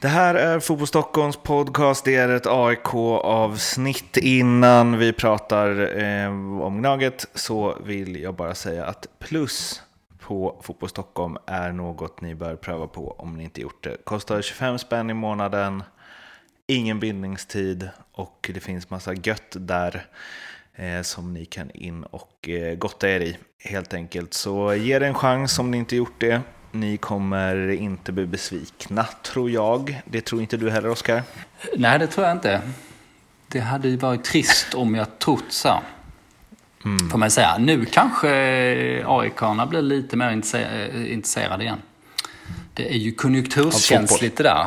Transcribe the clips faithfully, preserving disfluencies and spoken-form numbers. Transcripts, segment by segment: Det här är Fotboll Stockholms podcast. Det är ett A I K-avsnitt. Innan vi pratar eh, om Gnaget så vill jag bara säga att plus på Fotboll Stockholm är något ni bör pröva på om ni inte gjort det. Kostar tjugofem spänn i månaden, ingen bindningstid och det finns massa gött där eh, som ni kan in och eh, gotta er i helt enkelt. Så ge det en chans om ni inte gjort det. Ni kommer inte bli besvikna, tror jag. Det tror inte du heller, Oscar? Nej, det tror jag inte. Det hade ju varit trist om jag trotsade. Mm. Får man säga. Nu kanske A I K-arna blir lite mer intresserade igen. Det är ju konjunkturskänsligt det där.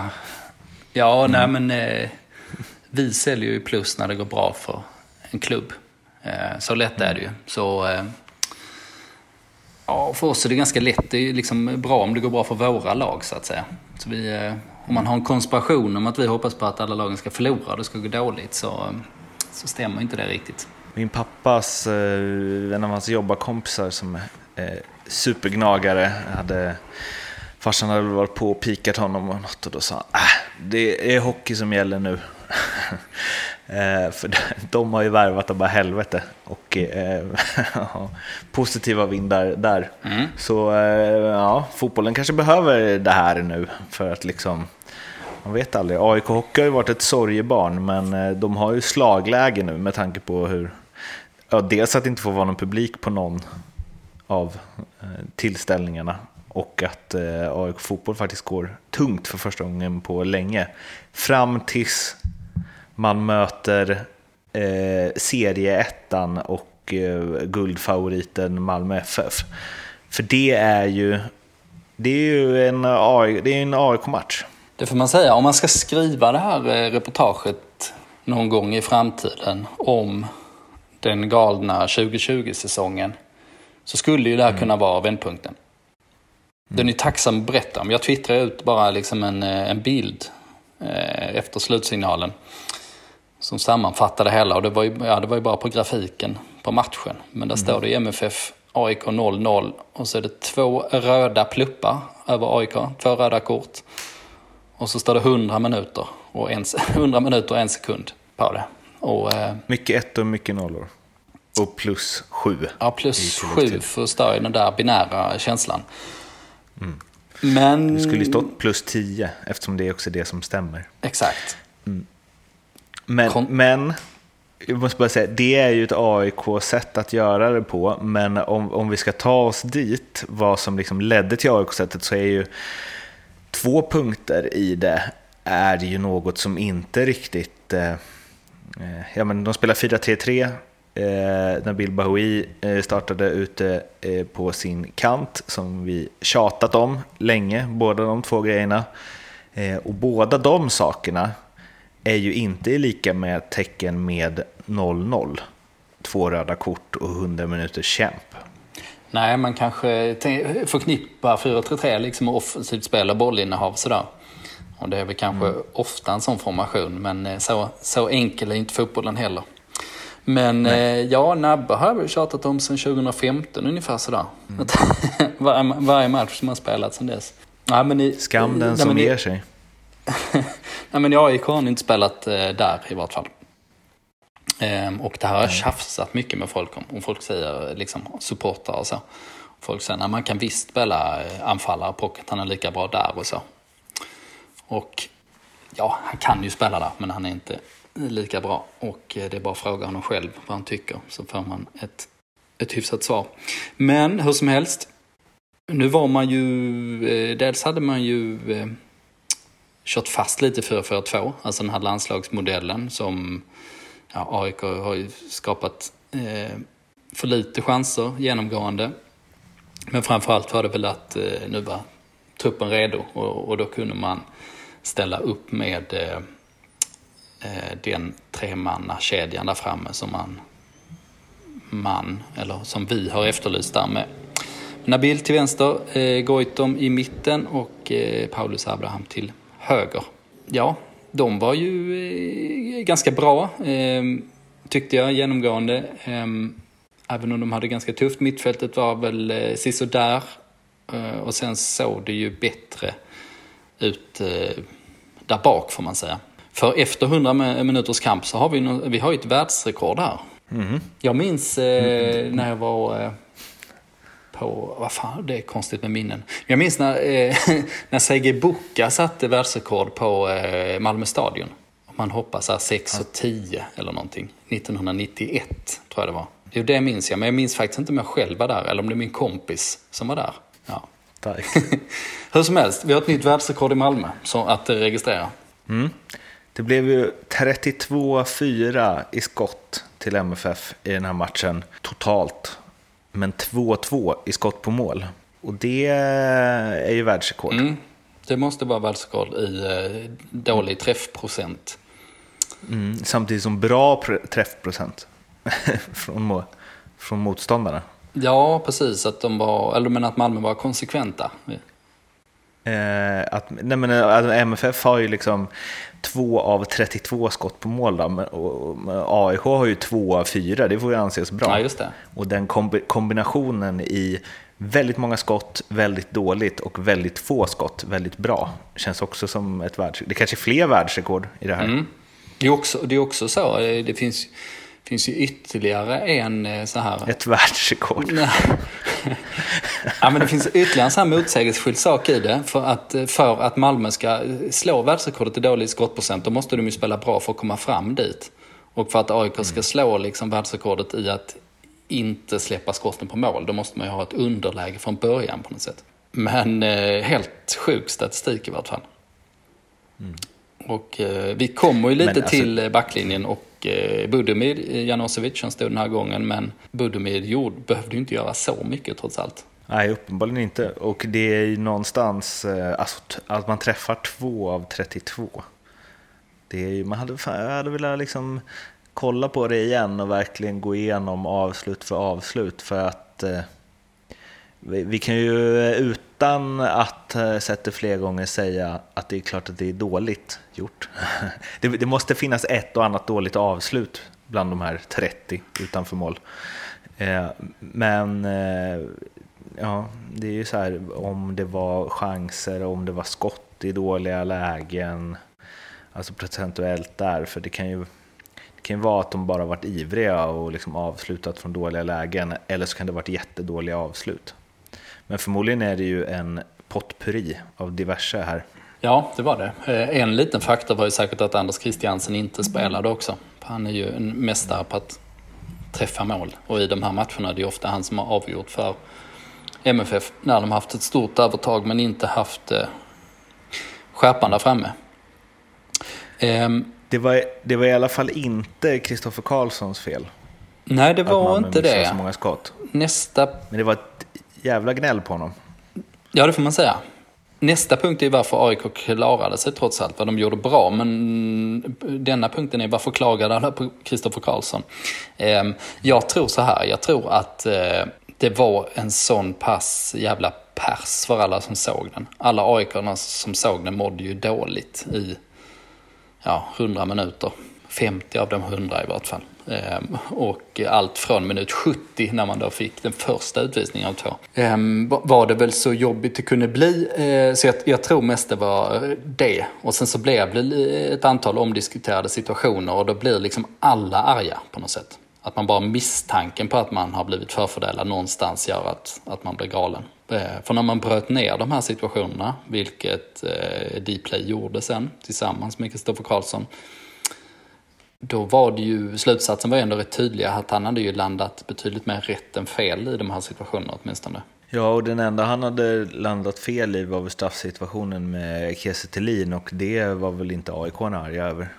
Ja, mm. nej, men eh, vi säljer ju plus när det går bra för en klubb. Eh, så lätt är det ju. Så... Eh, Ja, för oss är det ganska lätt. Det är liksom bra om det går bra för våra lag, så att säga. Så vi, om man har en konspiration om att vi hoppas på att alla lagen ska förlora och det ska gå dåligt, så, så stämmer inte det riktigt. Min pappas, en av hans jobbarkompisar som är supergnagare, hade, farsan hade varit på och pikat honom och något, och då sa han, äh, det är hockey som gäller nu. För de har ju värvat av bara helvete och eh, positiva vindar där. Mm. Så eh, ja, fotbollen kanske behöver det här nu, för att liksom, man vet aldrig. A I K hockey har ju varit ett sorgebarn, men de har ju slagläge nu med tanke på hur, ja, dels att det inte får vara någon publik på någon av tillställningarna, och att eh, A I K fotboll faktiskt går tungt för första gången på länge, fram tills man möter eh, serieettan och eh, guldfavoriten Malmö F F. För det är ju det är ju en A I K, det är en A I K-match. Det får man säga. Om man ska skriva det här reportaget någon gång i framtiden om den galna tjugo tjugo-säsongen, så skulle ju det här mm. kunna vara vändpunkten. Mm. Den är tacksam att berätta om. Jag twittrar ut bara liksom en, en bild eh, efter slutsignalen som sammanfattade hela, och det var ju, ja, det var ju bara på grafiken på matchen, men där mm. står det ju M F F A I K noll noll, och så är det två röda pluppar över A I K, två röda kort, och så står det hundra minuter och en, hundra minuter och en sekund på det, och eh, mycket ett och mycket nollor och plus sju, ja, plus sju förstör ju den där binära känslan. mm. Men det skulle ju stått plus tio, eftersom det är också det som stämmer exakt. mm. Men, men jag måste bara säga, det är ju ett A I K-sätt att göra det på. Men om, om vi ska ta oss dit, vad som liksom ledde till A I K-sättet, så är ju två punkter i det är ju något som inte riktigt eh, ja, men de spelar fyra tre tre eh, när Nabil Bahoui eh, startade ute eh, på sin kant, som vi tjatat om länge, båda de två grejerna, eh, och båda de sakerna är ju inte lika med tecken med noll noll, två röda kort och hundra minuters kämp. Nej, man kanske förknippar fyra tre tre liksom offensivt spel och bollinnehav sådär. Och det är väl kanske mm. ofta en sån formation, men så, så enkel är inte fotbollen heller. Men nej. Ja, Nabba har vi tjatat om sedan tjugo femton ungefär sådär. Mm. Var, varje match som har spelat sedan dess. Ja, men i, skam den i, som ger sig. Nej, men A I K har inte spelat eh, där i vart fall. Ehm, och det här har jag tjafsat mycket med folk om. Om folk säger liksom, supportrar och så. Folk säger att man kan visst spela eh, anfallare, pocket, han är lika bra där och så. Och ja, han kan ju spela där, men han är inte lika bra. Och eh, det är bara att fråga honom själv vad han tycker, så får man ett, ett hyfsat svar. Men hur som helst, nu var man ju, eh, dels hade man ju... Eh, kört fast lite fyra fyra två, alltså den här landslagsmodellen som, ja, A I K har ju skapat eh, för lite chanser genomgående, men framförallt var det väl att eh, nu var truppen redo, och, och då kunde man ställa upp med eh, den tremannakedjan där framme som man, man eller som vi har efterlyst där med Nabil till vänster, eh, Goitom i mitten och eh, Paulus Abraham till höger. Ja, de var ju eh, ganska bra eh, tyckte jag genomgående. Eh, även om de hade ganska tufft. Mittfältet var väl eh, sisådär. Eh, och sen såg det ju bättre ut eh, där bak får man säga. För efter hundra minuters kamp så har vi, no- vi har ett världsrekord här. Mm. Jag minns eh, när jag var eh, på, vad fan, det är konstigt med minnen. Jag minns när, eh, när Serge Buka satte världsrekord på eh, Malmö stadion. Man hoppar så här sex och tio eller någonting. nittonhundranittioett tror jag det var. Jo, det minns jag, men jag minns faktiskt inte om jag själv var där eller om det är min kompis som var där. Ja. Tack. Hur som helst, vi har ett nytt världsrekord i Malmö så att registrera. Mm. Det blev ju trettiotvå fyra i skott till M F F i den här matchen totalt. Men två två i skott på mål. Och det är ju världsrekord. Mm. Det måste vara världsrekord i dålig träffprocent. Mm. Samtidigt som bra träffprocent från, från motståndarna. Ja, precis. Att de var, eller men att Malmö var konsekventa. Eh, att, nej men, alltså, M F F har ju liksom två av trettiotvå skott på mål då, men, och, och, och A I K har ju två av fyra, det får ju anses bra. Ja, just det. Och den kombi- kombinationen i väldigt många skott, väldigt dåligt och väldigt få skott, väldigt bra, känns också som ett världsrekord. Det kanske är fler världsrekord i det här. Mm. Det är också, det är också så, det finns finns ju ytterligare en så här... Ett världsrekord. Ja, men det finns ytterligare en så här motsägelsefull sak i det. För att, för att Malmö ska slå världsrekordet i dålig skottprocent, då måste de ju spela bra för att komma fram dit. Och för att A I K mm. ska slå liksom världsrekordet i att inte släppa skotten på mål, då måste man ju ha ett underläge från början på något sätt. Men eh, helt sjuk statistik i vart fall. Mm. Och eh, vi kommer ju lite alltså... till backlinjen och Budimir Janosevic stod den här gången, men Budimir gjorde, behövde inte göra så mycket trots allt. Nej, uppenbarligen inte. Och det är ju någonstans alltså, att man träffar två av trettiotvå. Det är ju, man hade, jag hade velat liksom kolla på det igen och verkligen gå igenom avslut för avslut, för att eh, vi, vi kan ju utan att eh, sätta fler gånger säga att det är klart att det är dåligt gjort. det, det måste finnas ett och annat dåligt avslut bland de här trettio utanför mål. Eh, men eh, ja, det är ju så här, om det var chanser, om det var skott i dåliga lägen, alltså procentuellt där, för det kan ju Det kan ju vara att de bara varit ivriga och liksom avslutat från dåliga lägen, eller så kan det varit jättedåliga avslut. Men förmodligen är det ju en potpurri av diverse här. Ja, det var det. En liten faktor var ju säkert att Anders Christiansen inte spelade också. Han är ju en mästare på att träffa mål. Och i de här matcherna är det ju ofta han som har avgjort för M F F när de haft ett stort övertag men inte haft skärpan där framme. Ehm. Det var, det var i alla fall inte Kristoffer Karlssons fel. Nej, det var inte det. Så många skott. Nästa... Men det var ett jävla gnäll på honom. Ja, det får man säga. Nästa punkt är varför A I K klarade sig trots allt. Vad de gjorde bra. Men denna punkten är varför klagade alla på Kristoffer Karlsson. Jag tror så här. Jag tror att det var en sån pass jävla pers för alla som såg den. Alla A I K-arna som såg den mådde ju dåligt i... Ja, hundra minuter. femtio av de hundra i vart fall. Ehm, och allt från minut sjuttio när man då fick den första utvisningen av två. Ehm, var det väl så jobbigt det kunde bli. Ehm, så jag, jag tror mest det var det. Och sen så blev det ett antal omdiskuterade situationer och då blir liksom alla arga på något sätt. Att man bara misstanken på att man har blivit förfördelad någonstans gör att, att man blir galen. För när man bröt ner de här situationerna, vilket eh, D-Play gjorde sen tillsammans med Kristoffer Carlson, då var det ju, slutsatsen var ändå rätt tydlig, att han hade ju landat betydligt mer rätt än fel i de här situationerna åtminstone. Ja, och den enda han hade landat fel i var väl straffsituationen med Kese Tillin, och det var väl inte A I K-arna arga över?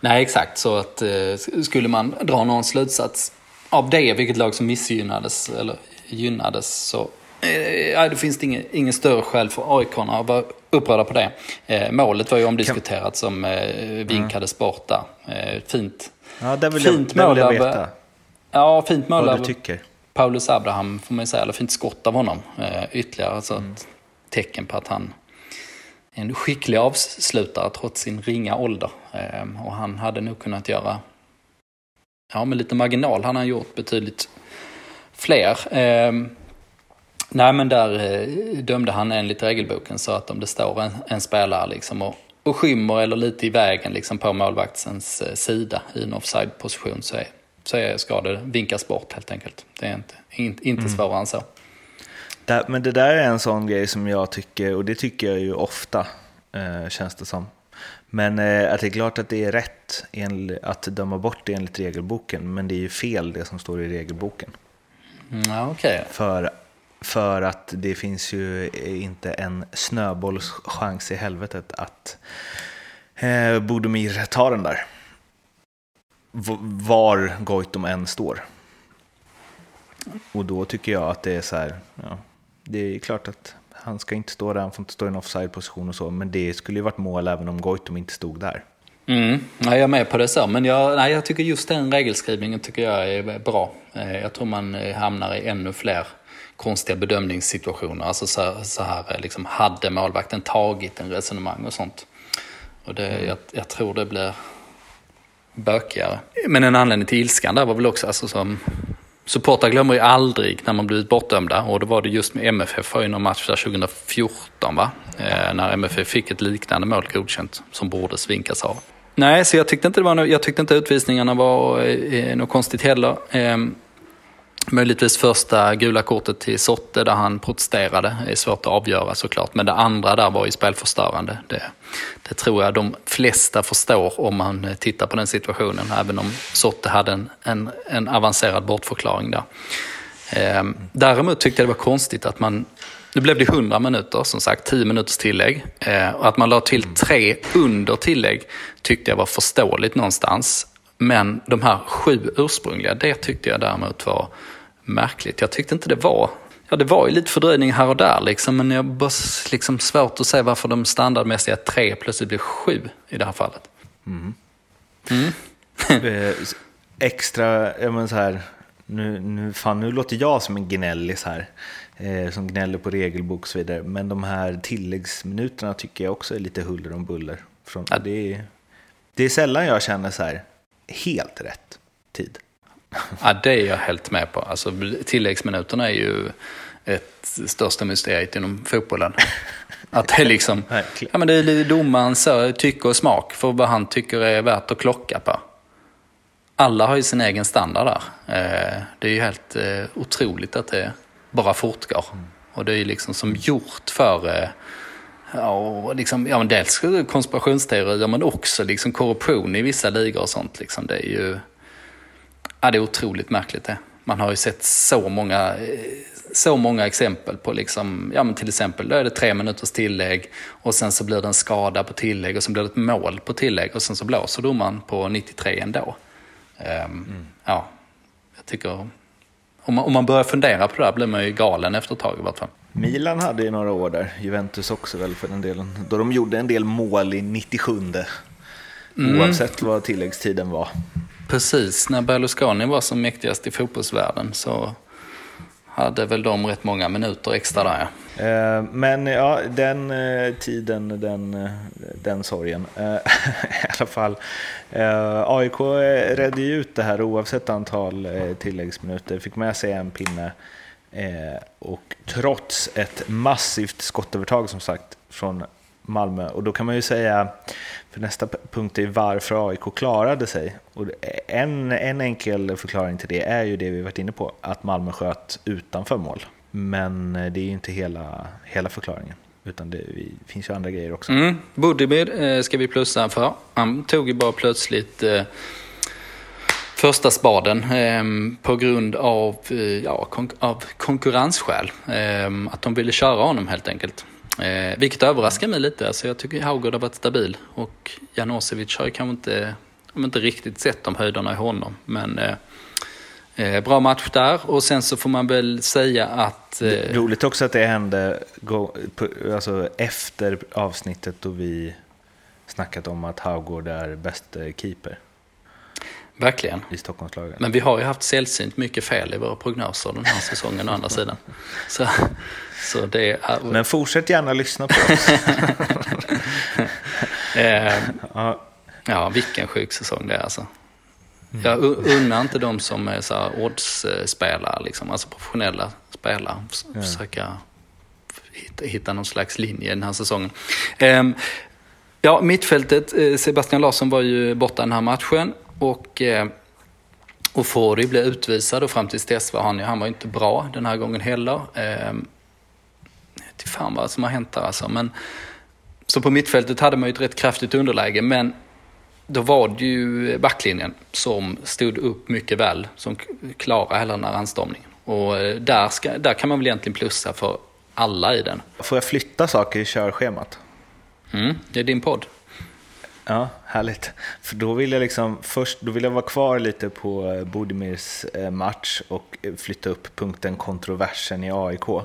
Nej, exakt. Så att, eh, skulle man dra någon slutsats av det, vilket lag som missgynnades eller gynnades, så nej, det finns ingen, ingen större skäl för A I K-arna att vara upprörda på det. Eh, målet var ju omdiskuterat som eh, vinkades borta. Eh, fint. Ja, det vill, fint jag, mål det vill jag veta. Av, ja, fint mål av Paulus Abraham får man säga, eller fint skott av honom. Eh, ytterligare alltså mm. ett tecken på att han är en skicklig avslutare trots sin ringa ålder. Eh, och han hade nog kunnat göra, ja, med lite marginal, han har gjort betydligt fler. Eh, Nej, men där eh, dömde han enligt regelboken, så att om det står en, en spelare liksom och och skymmer eller lite i vägen liksom på målvaktens sida i en offside-position, så är, så är ska det vinkas bort helt enkelt. Det är inte, inte, inte mm. svårare än så. Det, men det där är en sån grej som jag tycker, och det tycker jag ju ofta, eh, känns det som. Men eh, att det är klart att det är rätt enl- att döma bort det enligt regelboken, men det är ju fel det som står i regelboken. Mm, okay. För För att det finns ju inte en snöbollschans i helvetet att eh, Budimir tar den där. V- var Goitom än står. Och då tycker jag att det är så här, ja, det är klart att han ska inte stå där, han får inte stå i en offside-position och så, men det skulle ju varit mål även om Goitom inte stod där. Mm, jag är med på det så, men jag, nej, jag tycker just den regelskrivningen tycker jag är bra. Jag tror man hamnar i ännu fler konstiga bedömningssituationer, alltså så, så här liksom, hade målvakten tagit en resonemang och sånt, och det, jag, jag tror det blir bökigare. Men en anledning till ilskan där var väl också, alltså, som supportrar glömmer ju aldrig när man blivit bortdömda, och då var det just med M F F i någon match där tjugo fjorton va, eh, när M F F fick ett liknande mål godkänt som borde svinkas av. Nej, så jag tyckte inte det var no- jag tyckte inte utvisningarna var eh, något konstigt heller. eh, Möjligtvis första gula kortet till Sorte där han protesterade. Det är svårt att avgöra såklart. Men det andra där var ju spelförstörande. Det, det tror jag de flesta förstår om man tittar på den situationen. Även om Sorte hade en, en, en avancerad bortförklaring där. Eh, däremot tyckte jag det var konstigt att man... Nu blev det hundra minuter, som sagt. Tio minuters tillägg. Eh, och att man la till tre under tillägg tyckte jag var förståeligt någonstans. Men de här sju ursprungliga, det tyckte jag däremot var märkligt. Jag tyckte inte det var... Ja, det var ju lite fördröjning här och där liksom, men jag bara liksom svårt att säga varför de standardmässiga tre plötsligt blev sju i det här fallet. Mm. Mm. eh, extra, jag menar så här, nu, nu, fan, nu låter jag som en gnällis här, eh, som gnäller på regelbok och så vidare, men de här tilläggsminuterna tycker jag också är lite huller om buller. Från, ja. det, är, det är sällan jag känner så här... helt rätt tid. Ja, det är jag helt med på. Alltså, tilläggsminuterna är ju ett största mysteriet inom fotbollen. Att det är liksom... Ja, men det är domarens tycke och smak för vad han tycker är värt att klocka på. Alla har ju sin egen standard där. Det är ju helt otroligt att det bara fortgår. Och det är ju liksom som gjort för... Ja, liksom, ja, men dels konspirationsteorier, men också liksom korruption i vissa ligor och sånt. Liksom. Det är ju ja, det är otroligt märkligt det. Man har ju sett så många, så många exempel på liksom, ja, men till exempel då är det tre minuters tillägg och sen så blir det en skada på tillägg och sen blir det ett mål på tillägg och sen så blåser domaren på nittiotre ändå. Um, mm. Ja, jag tycker om man, om man börjar fundera på det här blir man ju galen efter ett tag i vart fall. Milan hade ju några år där, Juventus också väl för den delen, då de gjorde en del mål i nittiosju, mm. oavsett vad tilläggstiden var. Precis, när Berlusconi var som mäktigast i fotbollsvärlden så hade väl de rätt många minuter extra där. Ja. Eh, men ja, den eh, tiden, den, den sorgen. Eh, I alla fall, eh, A I K redde ju ut det här oavsett antal eh, tilläggsminuter, fick med sig en pinne. Eh, och trots ett massivt skottövertag som sagt från Malmö, och då kan man ju säga för nästa punkt är varför A I K klarade sig, och en, en enkel förklaring till det är ju det vi varit inne på, att Malmö sköt utanför mål, men det är ju inte hela, hela förklaringen, utan det finns ju andra grejer också. mm. Budimir eh, ska vi plussa för, han tog ju bara plötsligt eh... första spaden eh, på grund av, ja, konk- av konkurrensskäl. Eh, att de ville köra honom helt enkelt. Eh, vilket överraskar mig lite. Alltså, jag tycker Haugård har varit stabil. Och Janosevic har ju kanske inte, inte riktigt sett de höjderna i honom. Men eh, eh, bra match där. Och sen så får man väl säga att... Eh, det är roligt också att det hände go- på, alltså, efter avsnittet då vi snackat om att Haugård är bäst keeper. Verkligen. I Stockholmslagen. Men vi har ju haft sällsynt mycket fel i våra prognoser den här säsongen å andra sidan. Så, så det är... Men fortsätt gärna lyssna på oss. eh, ja, vilken sjuk säsong det är alltså. Jag unnar inte de som är så här oddsspelare, liksom, alltså professionella spelare, mm. försöka hitta, hitta någon slags linje i den här säsongen. Eh, Ja, mittfältet. Eh, Sebastian Larsson var ju borta den här matchen. Och, eh, och Fori blev utvisad. Och fram till dess var han ju, han var ju inte bra den här gången heller. Eh, till fan vad som har hänt där alltså. Men, så på mittfältet hade man ju ett rätt kraftigt underläge. Men då var det ju backlinjen som stod upp mycket väl. Som klarade hela den här anstormningen. Och där, ska, där kan man väl egentligen plussa för alla i den. Får jag flytta saker i körschemat? Mm, det är din podd. Ja, härligt. För då vill jag liksom först då vill jag vara kvar lite på Budimirs match och flytta upp punkten kontroversen i A I K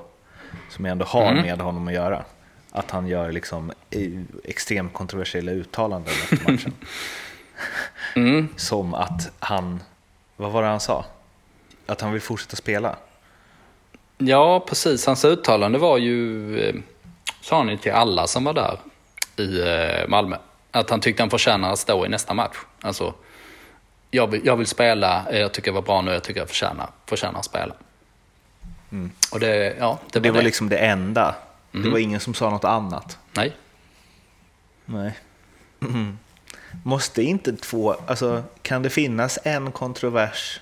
som jag ändå har mm. med honom att göra. Att han gör liksom extremt kontroversiella uttalanden efter matchen. mm. Som att han, vad var det han sa? Att han vill fortsätta spela. Ja, precis. Hans uttalande var ju, sa han ju till alla som var där i Malmö, att han tyckte han förtjänar att stå i nästa match. Alltså, jag vill, jag vill spela, jag tycker jag var bra nu, jag tycker jag förtjänar, förtjänar att spela. Mm. Och det, ja, det var, det var det. Liksom det enda. Mm. Det var ingen som sa något annat. Nej. Nej. Mm. Måste inte två, alltså, kan det finnas en kontrovers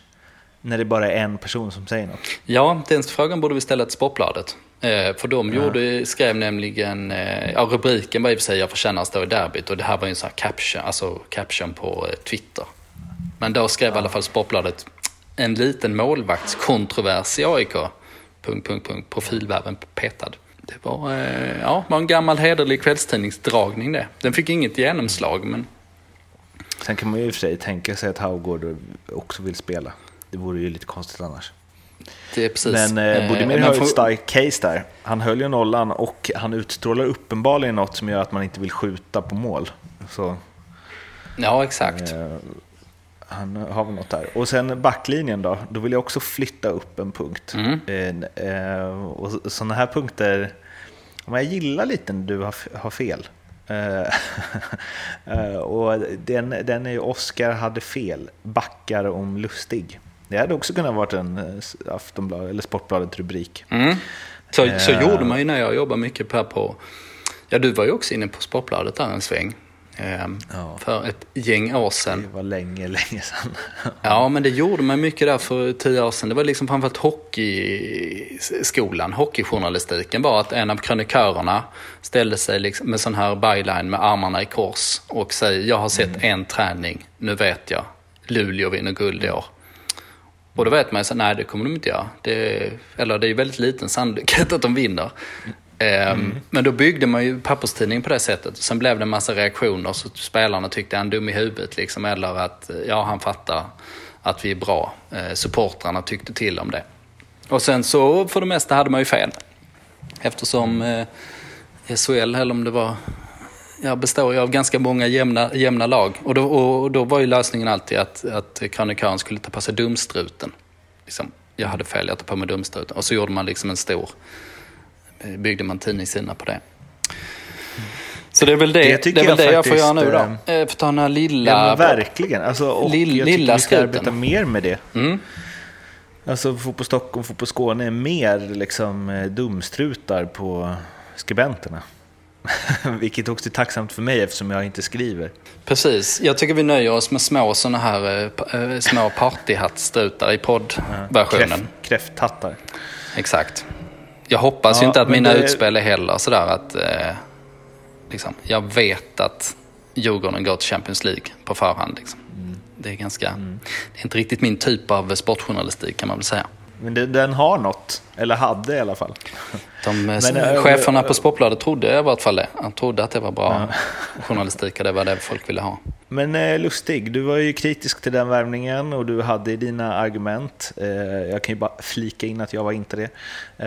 när det bara är en person som säger något? Ja, den frågan borde vi ställa till Sportbladet. Eh, för de gjorde, skrev nämligen... Eh, ja, rubriken var i och för sig jag förtjänar att stå i derbyt. Och det här var ju en sån här caption, alltså caption på eh, Twitter. Men då skrev ja. i alla fall Sportbladet en liten målvaktskontrovers i A I K. Punkt, punkt, punkt. Profilvärven petad. Det var, eh, ja, var en gammal hederlig kvällstidningsdragning det. Den fick inget genomslag, men... Sen kan man ju i och för sig tänka sig att Haugård också vill spela. Det vore ju lite konstigt annars. Det är precis. Men eh, Budimir har ju ett starkt case där. Han höll ju nollan och han utstrålar uppenbarligen något som gör att man inte vill skjuta på mål. Så, ja, exakt. Eh, han har väl något där. Och sen backlinjen då. Då vill jag också flytta upp en punkt. Mm. Eh, och sådana här punkter... Jag gillar lite när du har, har fel. eh, och den, den är ju Oscar hade fel. Backar om Lustig. Det hade också kunnat vara en Aftonblad eller Sportbladet rubrik. Mm. Så, så uh, gjorde man ju när jag jobbade mycket på, på... Ja, du var ju också inne på Sportbladet där en sväng. Um, ja. För ett gäng år sedan. Det var länge, länge sedan. Ja, men det gjorde man mycket där för tio år sedan. Det var liksom framförallt hockeyskolan, hockeyjournalistiken. Bara att en av krönikörerna ställde sig liksom med sån här byline med armarna i kors och säger, jag har sett mm. en träning, nu vet jag. Luleå vinner guld i år. Och då vet man ju att nej, det kommer de inte göra. Det, eller det är ju väldigt liten sannolikhet att de vinner. Mm. Um, men då byggde man ju papperstidningen på det sättet. Sen blev det en massa reaktioner. Så spelarna tyckte han dum i huvudet. Liksom, eller att ja, han fattar att vi är bra. Uh, supportrarna tyckte till om det. Och sen så för det mesta hade man ju fel. Eftersom uh, S H L, eller om det var... Jag består ju av ganska många jämna, jämna lag. Och då, och då var ju lösningen alltid att, att krönikören skulle ta på sig dumstruten. Liksom, jag hade fel, jag tar på mig dumstruten. Och så gjorde man liksom en stor... Byggde man tidningssidorna på det. Så det är väl det jag, det det är väl jag, det jag får göra nu då. Äh, för ta den här lilla... Ja, verkligen. Alltså, och lill, jag lilla tycker vi ska struten. Arbeta mer med det. Mm. Alltså, Fotboll Stockholm, Fotboll Skåne är mer liksom dumstrutar på skribenterna. Vilket också är tacksamt för mig eftersom jag inte skriver. Precis, jag tycker vi nöjer oss med små såna här äh, små partyhattstrutar i poddversionen. Kräft, kräfthattar. Exakt. Jag hoppas ja, ju inte att mina det... utspel är heller sådär att eh, liksom, jag vet att Djurgården går till Champions League på förhand liksom. Mm. Det är ganska mm. det är inte riktigt min typ av sportjournalistik kan man väl säga. Men det, den har något, eller hade i alla fall. De men, cheferna äh, på Sportbladet trodde i alla fall det. Han trodde att det var bra ja. journalistik och det var det folk ville ha. Men eh, Lustig, du var ju kritisk till den värvningen och du hade dina argument. Eh, jag kan ju bara flika in att jag var inte det.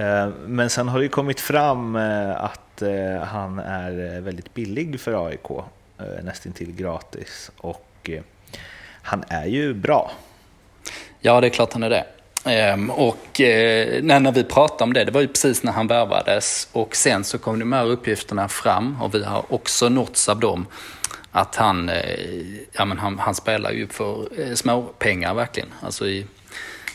Eh, men sen har det ju kommit fram eh, att eh, han är väldigt billig för A I K. Eh, nästintill gratis. Och eh, han är ju bra. Ja, det är klart han är det. Um, och eh, när, när vi pratade om det, det var ju precis när han värvades och sen så kom de här uppgifterna fram och vi har också nåtts av dem att han, eh, ja, men han, han spelar ju för eh, små pengar verkligen, alltså i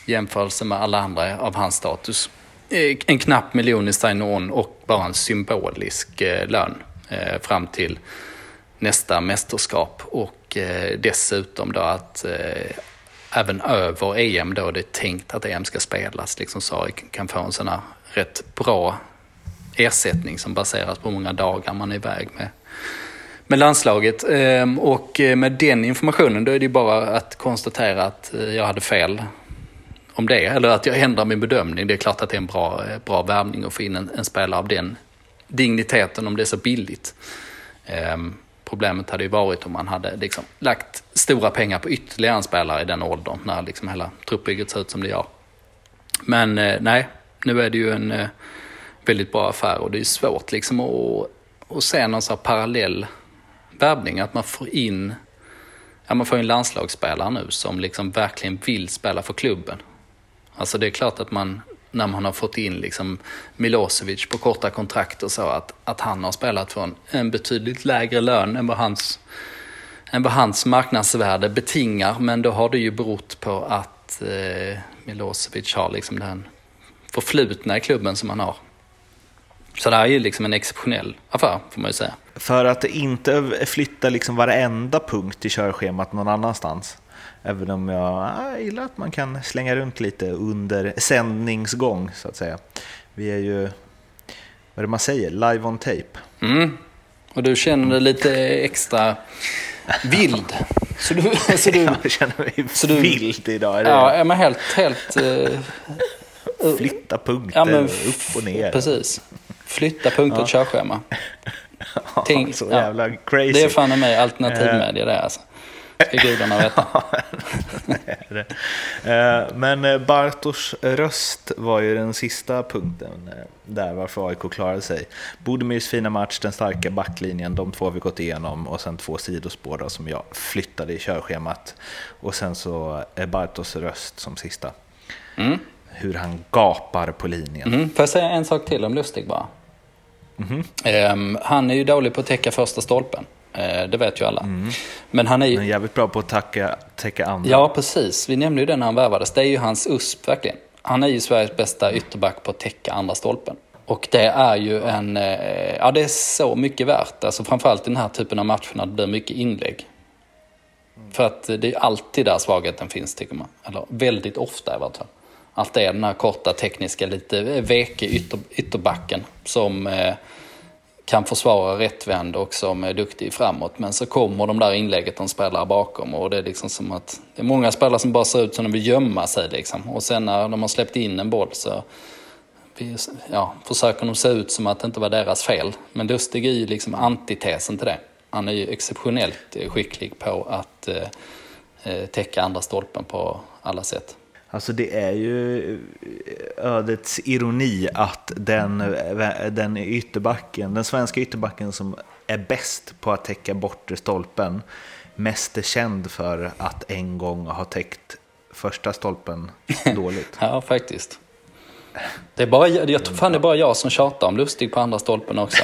jämförelse med alla andra av hans status, eh, en knapp miljon i sign-on och bara en symbolisk eh, lön eh, fram till nästa mästerskap, och eh, dessutom då att eh, även över E M då det är tänkt att E M ska spelas, liksom, så kan få en sån här rätt bra ersättning som baseras på många dagar man är iväg med, med landslaget. Eh, och med den informationen då är det bara att konstatera att jag hade fel om det, eller att jag ändrar min bedömning. Det är klart att det är en bra, bra värvning att få in en, en spelare av den digniteten om det är så billigt. Eh, problemet hade ju varit om man hade liksom lagt stora pengar på ytterligare en spelare i den åldern när liksom hela truppbygget ser ut som det gör. Men eh, nej, nu är det ju en eh, väldigt bra affär, och det är svårt liksom att, att se någon så här parallell värvning, att man får in ja, man får in landslagsspelare nu som liksom verkligen vill spela för klubben. Alltså det är klart att man, när man har fått in liksom Milosevic på korta kontrakt och så, att, att han har spelat för en, en betydligt lägre lön än vad, hans, än vad hans marknadsvärde betingar. Men då har det ju berott på att eh, Milosevic har liksom den förflutna i klubben som han har. Så det här är ju liksom en exceptionell affär, får man ju säga. För att inte flytta liksom varenda punkt i körschemat någon annanstans. Även om jag gillar att man kan slänga runt lite under sändningsgång, så att säga. Vi är ju, vad är det man säger, live on tape. Mm. Och du känner dig lite extra vild. Så du, så du, jag känner mig så du, vild idag. Är det? Ja, men helt... helt uh, flytta punkter ja, men, upp och ner. Precis. Flytta punkter och ja. Körschema. Ja, tänk, så jävla ja. Crazy. Det är fan mig alternativmedia det, alltså. Ska gudarna veta. Men Bartos röst var ju den sista punkten där varför A I K klarade sig. Budimirs fina match, den starka backlinjen, de två vi gått igenom, och sen två sidospår då, som jag flyttade i körschemat. Och sen så Bartos röst som sista. Mm. Hur han gapar på linjen. Mm. Får jag säga en sak till om Lustig bara? Mm-hmm. Um, han är ju dålig på att täcka första stolpen. Det vet ju alla. Mm. Men han är ju... Men jävligt bra på att tacka, täcka andra. Ja, precis. Vi nämnde ju den när han värvades. Det är ju hans U S P, verkligen. Han är ju Sveriges bästa ytterback på att täcka andra stolpen. Och det är ju en... Ja, det är så mycket värt. Alltså framförallt i den här typen av matcherna, det blir mycket inlägg. Mm. För att det är alltid där svagheten finns, tycker man. Eller väldigt ofta i varje fall. Allt är den här korta, tekniska, lite veke ytter, ytterbacken som... kan försvara rättvänd och som är duktig framåt, men så kommer de där inlägget de spelar bakom, och det är liksom som att det är många spelare som bara ser ut som de vill gömma sig liksom, och sen när de har släppt in en boll så ja, försöker de se ut som att det inte var deras fel. Men Lustig är ju liksom antitesen till det. Han är ju exceptionellt skicklig på att eh, täcka andra stolpen på alla sätt. Alltså det är ju ödets ironi att den, den ytterbacken, den svenska ytterbacken som är bäst på att täcka bortre stolpen, mest är känd för att en gång ha täckt första stolpen dåligt. Ja, faktiskt. Det är bara, jag tror fan det är bara jag som tjatar om Lustig på andra stolpen också.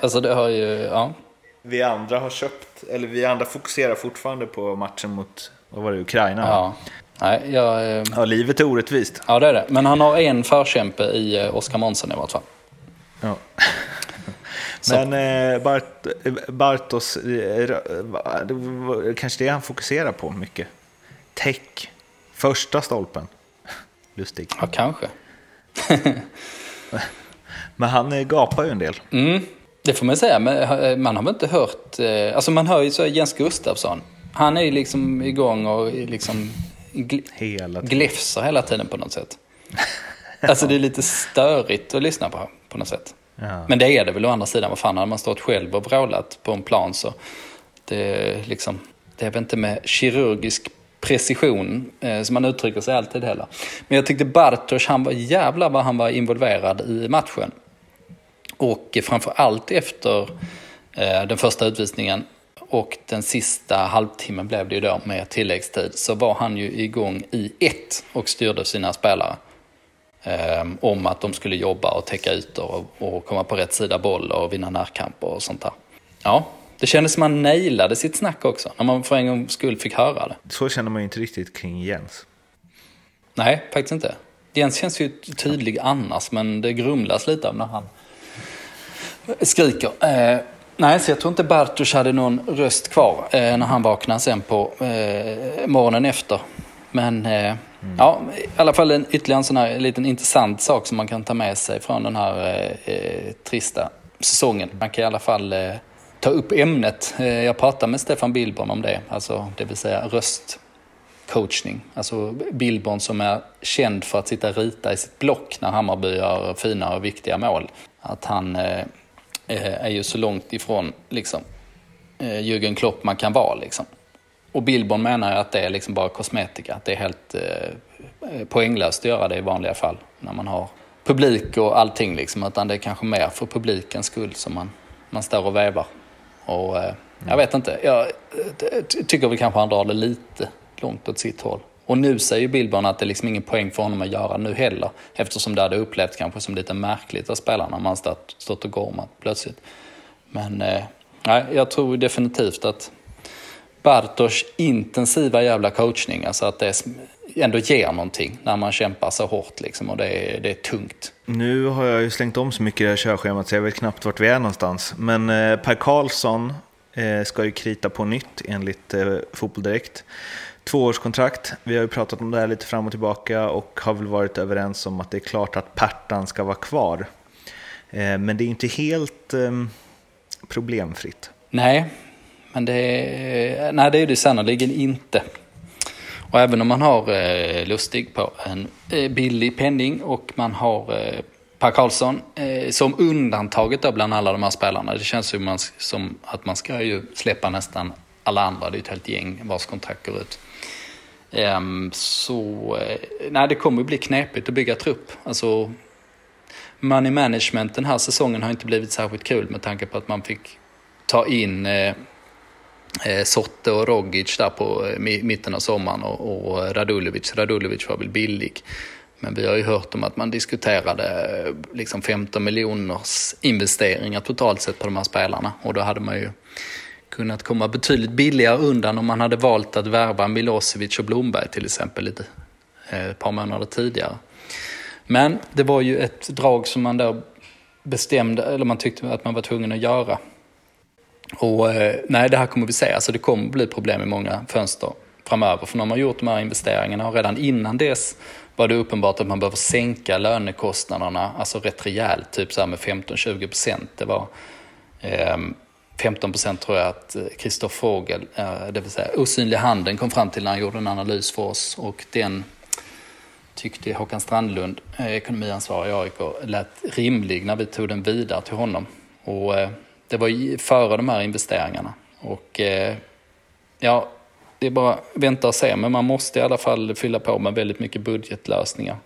Alltså det har ju, ja. Vi andra har köpt, eller vi andra fokuserar fortfarande på matchen mot, vad var det, Ukraina? Ja. Nej, jag, ja, livet är orättvist. Ja, det är det. Men han har en förkämpe i Oscar Månsson i vart fall. Ja. Men eh, Bart, Bartos, kanske det han fokuserar på mycket. Täck första stolpen. Lustig. Ja, kanske. Men han gapar ju en del. Mm, det får man säga. Men man har väl inte hört... Alltså man hör ju så Jens Gustafsson. Han är ju liksom igång och liksom... Gl- hela gläfsar hela tiden på något sätt. Alltså det är lite störigt att lyssna på på något sätt. Ja. Men det är det väl å andra sidan. Vad fan, hade man stått själv och brålat på en plan så det, liksom, det är väl inte med kirurgisk precision eh, som man uttrycker sig alltid heller. Men jag tyckte Bartosz, han var jävla vad han var involverad i matchen. Och eh, framförallt efter eh, den första utvisningen. Och den sista halvtimmen blev det ju då med tilläggstid. Så var han ju igång i ett och styrde sina spelare. Um, om att de skulle jobba och täcka ut och, och komma på rätt sida boll och vinna närkamper och sånt där. Ja, det kändes som man nailade sitt snack också. När man för en gång skull fick höra det. Så känner man ju inte riktigt kring Jens. Nej, faktiskt inte. Jens känns ju tydlig annars, men det grumlas lite av när han skriker... Uh, Nej, så jag tror inte Bartusz hade någon röst kvar eh, när han vaknade sen på eh, morgonen efter. Men eh, mm. ja, i alla fall en, ytterligare en sån här liten intressant sak som man kan ta med sig från den här eh, trista säsongen. Man kan i alla fall eh, ta upp ämnet. Eh, jag pratade med Stefan Bilborn om det, alltså, det vill säga röstcoachning. Alltså Bilborn som är känd för att sitta och rita i sitt block när Hammarby gör fina och viktiga mål. Att han... Eh, är ju så långt ifrån liksom, Jürgen Klopp man kan vara. Liksom. Och Bilborn menar att det är liksom bara kosmetika. Att det är helt eh, poänglöst att göra det i vanliga fall. När man har publik och allting. Liksom, utan det är kanske mer för publikens skull som man, man står och vävar. Och eh, mm. jag vet inte. Jag t- tycker väl kanske han drar det lite långt åt sitt håll. Och nu säger Bilborn att det är liksom ingen poäng för honom att göra nu heller. Eftersom det hade upplevt kanske som lite märkligt av spelarna. Man stått, stått och gormat plötsligt. Men eh, nej, jag tror definitivt att Bartosz intensiva jävla coachning. Alltså att det ändå ger någonting när man kämpar så hårt. Liksom, och det är, det är tungt. Nu har jag ju slängt om så mycket i det här körschemat så jag vet knappt vart vi är någonstans. Men eh, Per Karlsson eh, ska ju krita på nytt enligt eh, Fotboll Direkt. Tvåårskontrakt. Vi har ju pratat om det här lite fram och tillbaka och har väl varit överens om att det är klart att Pertan ska vara kvar. Men det är inte helt problemfritt. Nej, men det är, nej, det är det sannoliken inte. Och även om man har Lustig på en billig penning och man har Per Karlsson som undantaget då bland alla de här spelarna. Det känns ju som att man ska ju släppa nästan alla andra, det är ett helt gäng vars kontrakt går ut. Um, så nej, det kommer bli knepigt att bygga trupp. Alltså, money management den här säsongen har inte blivit särskilt kul med tanke på att man fick ta in eh, Sorte och Rogic där på eh, mitten av sommaren och, och Radulovic. Radulovic var väl billig. Men vi har ju hört om att man diskuterade liksom femton miljoners investeringar totalt sett på de här spelarna. Och då hade man ju kunnat komma betydligt billigare undan om man hade valt att värva Milosevic och Blomberg till exempel lite, ett par månader tidigare. Men det var ju ett drag som man då bestämde, eller man tyckte att man var tvungen att göra. Och nej, det här kommer vi se. Alltså det kommer bli problem i många fönster framöver. För när man har gjort de här investeringarna och redan innan dess var det uppenbart att man behöver sänka lönekostnaderna, alltså rätt rejält, typ så här med femton till tjugo procent. Det var... Eh, femton procent tror jag att Kristoffer Fogel, det vill säga osynlig handen, kom fram till när han gjorde en analys för oss. Och den tyckte Håkan Strandlund, ekonomiansvarig i A I K, lät rimlig när vi tog den vidare till honom. Och det var före de här investeringarna. Och ja, det är bara vänta och se. Men man måste i alla fall fylla på med väldigt mycket budgetlösningar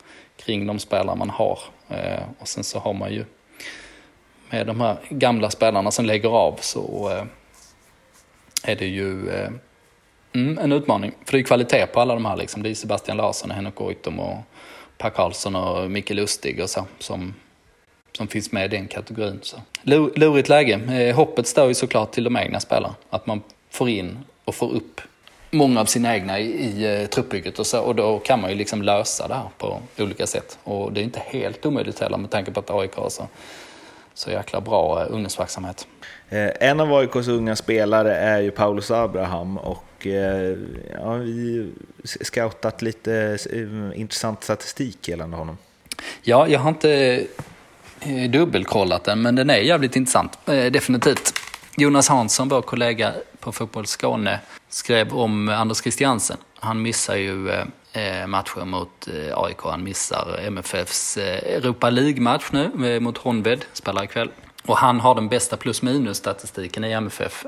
kring de spelare man har. Och sen så har man ju med de här gamla spelarna som lägger av, så är det ju en utmaning. För det är kvalitet på alla de här. Liksom. Det är Sebastian Larsson, Henrik Goitom och Per Karlsson och Mikael Lustig och så, som, som finns med i den kategorin. Så. Lurigt läge. Hoppet står ju såklart till de egna spelarna. Att man får in och får upp många av sina egna i, i truppbygget och så, och då kan man ju liksom lösa det här på olika sätt. Och det är inte helt omöjligt heller med tanke på att A I K har så Så jäkla bra ungdomsverksamhet. En av A I K:s unga spelare är ju Paulus Abraham. Och ja, vi har scoutat lite intressant statistik gällande honom. Ja, jag har inte dubbelkollat den, men den är jävligt intressant, definitivt. Jonas Hansson, vår kollega på Fotboll Sthlm, skrev om Anders Christiansen. Han missar ju matchen mot A I K. Han missar M F Fs Europa League-match nu mot Honved, spelar ikväll. Och han har den bästa plus-minus-statistiken i M F F.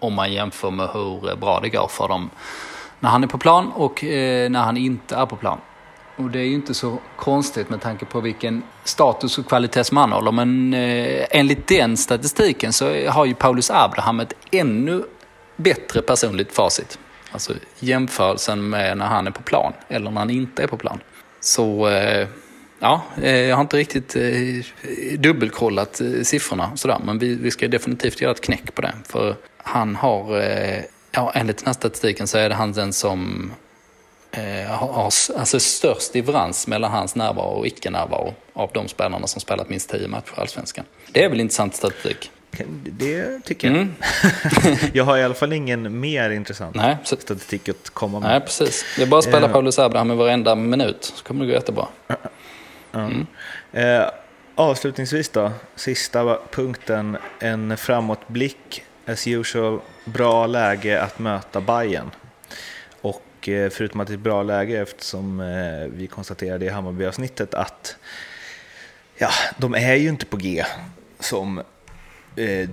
Om man jämför med hur bra det går för dem när han är på plan och när han inte är på plan. Och det är ju inte så konstigt med tanke på vilken status och kvalitet som han håller. Men enligt den statistiken så har ju Paulus Abraham ett ännu bättre personligt facit. Alltså jämförelsen med när han är på plan eller när han inte är på plan. Så ja, jag har inte riktigt dubbelkollat siffrorna sådär, men vi, vi ska definitivt göra ett knäck på det. För han har, ja, enligt den här statistiken så är det han den som eh, har alltså störst differens mellan hans närvaro och icke-närvaro av de spelarna som spelat minst tio matcher i Allsvenskan. Det är väl intressant statistik. Det tycker jag. Mm. Jag har i alla fall ingen mer intressant Nej, statistik att komma med. Nej, precis. Det är bara att spela uh, Paulus Abraham i varenda minut, så kommer det gå jättebra. Uh, uh. Mm. Uh, avslutningsvis då, sista punkten, en framåtblick. As usual, bra läge att möta Bayern. Och uh, förutom att det är ett bra läge, eftersom uh, vi konstaterade i Hammarby-avsnittet att ja, de är ju inte på G som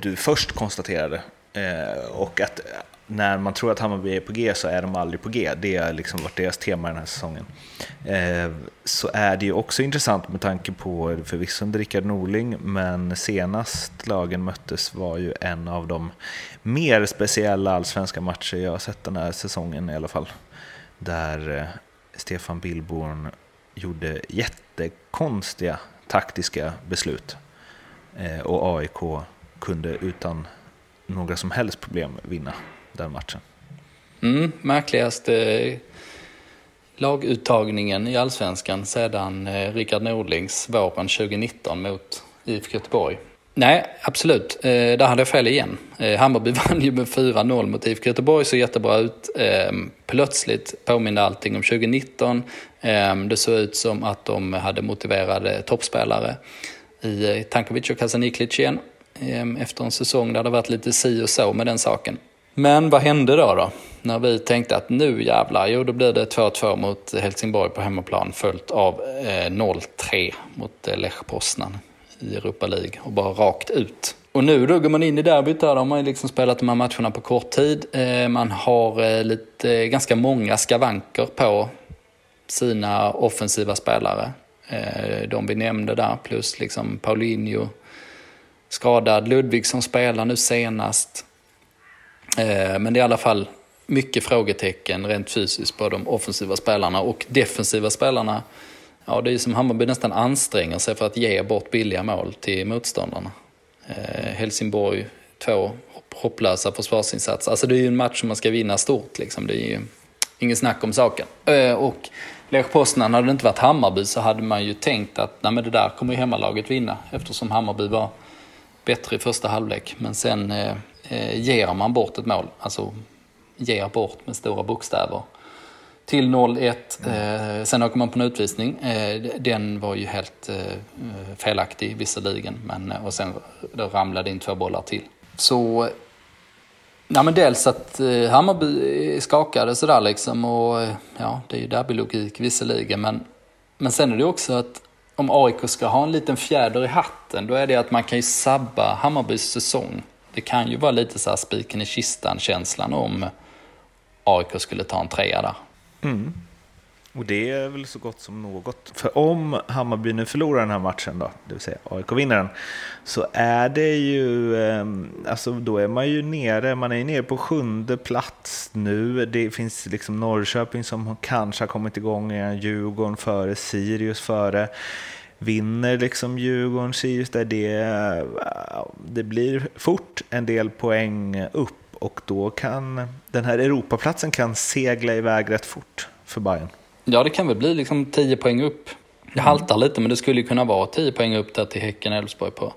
du först konstaterade, och att när man tror att Hammarby är på G så är de aldrig på G. Det har liksom varit deras tema den här säsongen. Så är det ju också intressant med tanke på, förvisso under Rickard Norling, men senast lagen möttes var ju en av de mer speciella allsvenska matcher jag har sett den här säsongen i alla fall, där Stefan Bilborn gjorde jättekonstiga taktiska beslut och A I K kunde utan några som helst problem vinna den matchen. Mm, märkligaste laguttagningen i allsvenskan sedan Rickard Nordlings våren tjugonitton mot I F K Göteborg. Nej, absolut. Där hade jag fel igen. Hammarby vann ju med fyra noll mot I F K Göteborg, så jättebra ut. Plötsligt påminner allting om tjugonitton. Det såg ut som att de hade motiverade toppspelare i Tankovic och Kasaniklic igen, efter en säsong där det varit lite si och så med den saken. Men vad hände då då? När vi tänkte att nu jävlar, jo då blir det två två mot Helsingborg på hemmaplan, följt av noll tre mot Lech Poznan i Europa League, och bara rakt ut. Och nu då går man in i derbyt där, de har ju liksom spelat de här matcherna på kort tid. Man har lite, ganska många skavanker på sina offensiva spelare. De vi nämnde där, plus liksom Paulinho skadad, Ludvig som spelar nu senast, men det är i alla fall mycket frågetecken rent fysiskt på de offensiva spelarna och defensiva spelarna. Ja, det är ju som Hammarby nästan anstränger sig för att ge bort billiga mål till motståndarna. Helsingborg två hopplösa försvarsinsatser, alltså det är ju en match som man ska vinna stort liksom. Det är ju ingen snack om saken. Och Lech Poznan, hade det inte varit Hammarby så hade man ju tänkt att nej, men det där kommer ju hemmalaget vinna, eftersom Hammarby var bättre i första halvlek. Men sen eh, ger man bort ett mål, alltså ger bort med stora bokstäver till noll ett. Mm. eh, sen åker man på en utvisning, eh, den var ju helt eh, felaktig visserligen, men, och sen då ramlade in två bollar till. Så ja, men dels att eh, Hammarby skakade sådär liksom, och ja, det är ju derbylogik visserligen, men, men sen är det också att om A I K ska ha en liten fjäder i hatten, då är det att man kan ju sabba Hammarbys säsong. Det kan ju vara lite så här spiken i kistan känslan om A I K skulle ta en trea där. Mm. Och det är väl så gott som något. För om Hammarby nu förlorar den här matchen då, det vill säga A I K vinner den, så är det ju, alltså då är man ju nere, man är ju nere på sjunde plats nu. Det finns liksom Norrköping som kanske har kommit igång igen, Djurgården före, Sirius före. Vinner liksom Djurgården, Sirius där, det, det blir fort en del poäng upp, och då kan den här Europaplatsen kan segla iväg rätt fort för Bayern. Ja, det kan väl bli liksom tio poäng upp. Det haltar lite, men det skulle ju kunna vara tio poäng upp där till Häcken och Elfsborg på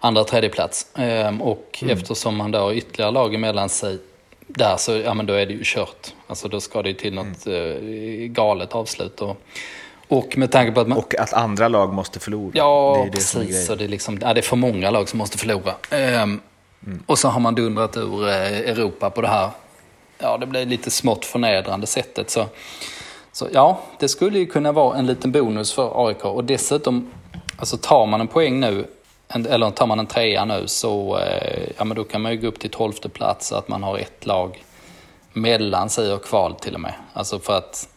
andra och tredje plats. Ehm, och mm. eftersom man då har ytterligare lag emellan sig där, så ja, men då är det ju kört. Alltså då ska det ju till något mm. eh, galet avslut. Och, och med tanke på att man... Och att andra lag måste förlora. Ja, det är det precis. Det är, det, är liksom, ja, det är för många lag som måste förlora. Ehm, mm. Och så har man dundrat ur Europa på det här. Ja, det blir lite smått förnedrande sättet, så... Så ja, det skulle ju kunna vara en liten bonus för A I K. Och dessutom, alltså tar man en poäng nu, eller tar man en trea nu, så ja, men då kan man ju gå upp till tolfte plats, så att man har ett lag mellan sig och kval till och med. Alltså för att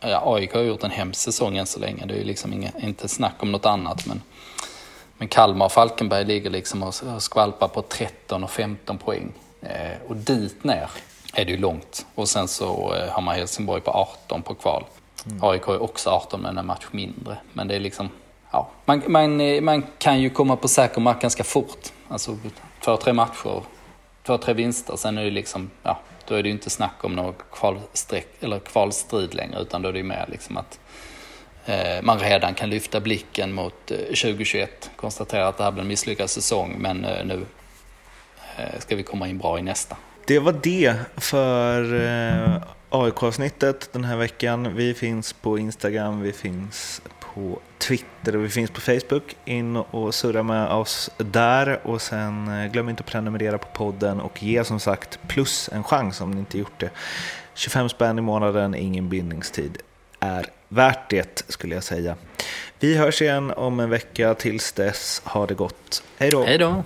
ja, A I K har gjort en hemsäsong än så länge. Det är ju liksom inga, inte snack om något annat. Men, men Kalmar och Falkenberg ligger liksom och skvalpar på tretton och femton poäng. Eh, och dit ner är det ju långt. Och sen så har man Helsingborg på arton på kval. Mm. A I K är också arton, men en match mindre. Men det är liksom, ja. Man, man, man kan ju komma på säker mark ganska fort. Alltså två, tre matcher, två, tre vinster. Sen är det liksom, ja, då är det ju inte snack om någon kvalstreck, eller kvalstrid längre. Utan då är det ju mer liksom att eh, man redan kan lyfta blicken mot eh, tjugohundratjugoett. Konstatera att det här blir en misslyckad säsong. Men eh, nu ska vi komma in bra i nästa. Det var det för A I K-avsnittet den här veckan. Vi finns på Instagram, vi finns på Twitter och vi finns på Facebook. In och surra med oss där. Och sen glöm inte att prenumerera på podden och ge som sagt plus en chans om ni inte gjort det. tjugofem spänn i månaden, ingen bindningstid, är värt det skulle jag säga. Vi hörs igen om en vecka. Tills dess, ha det gott. Hej då! Hej då!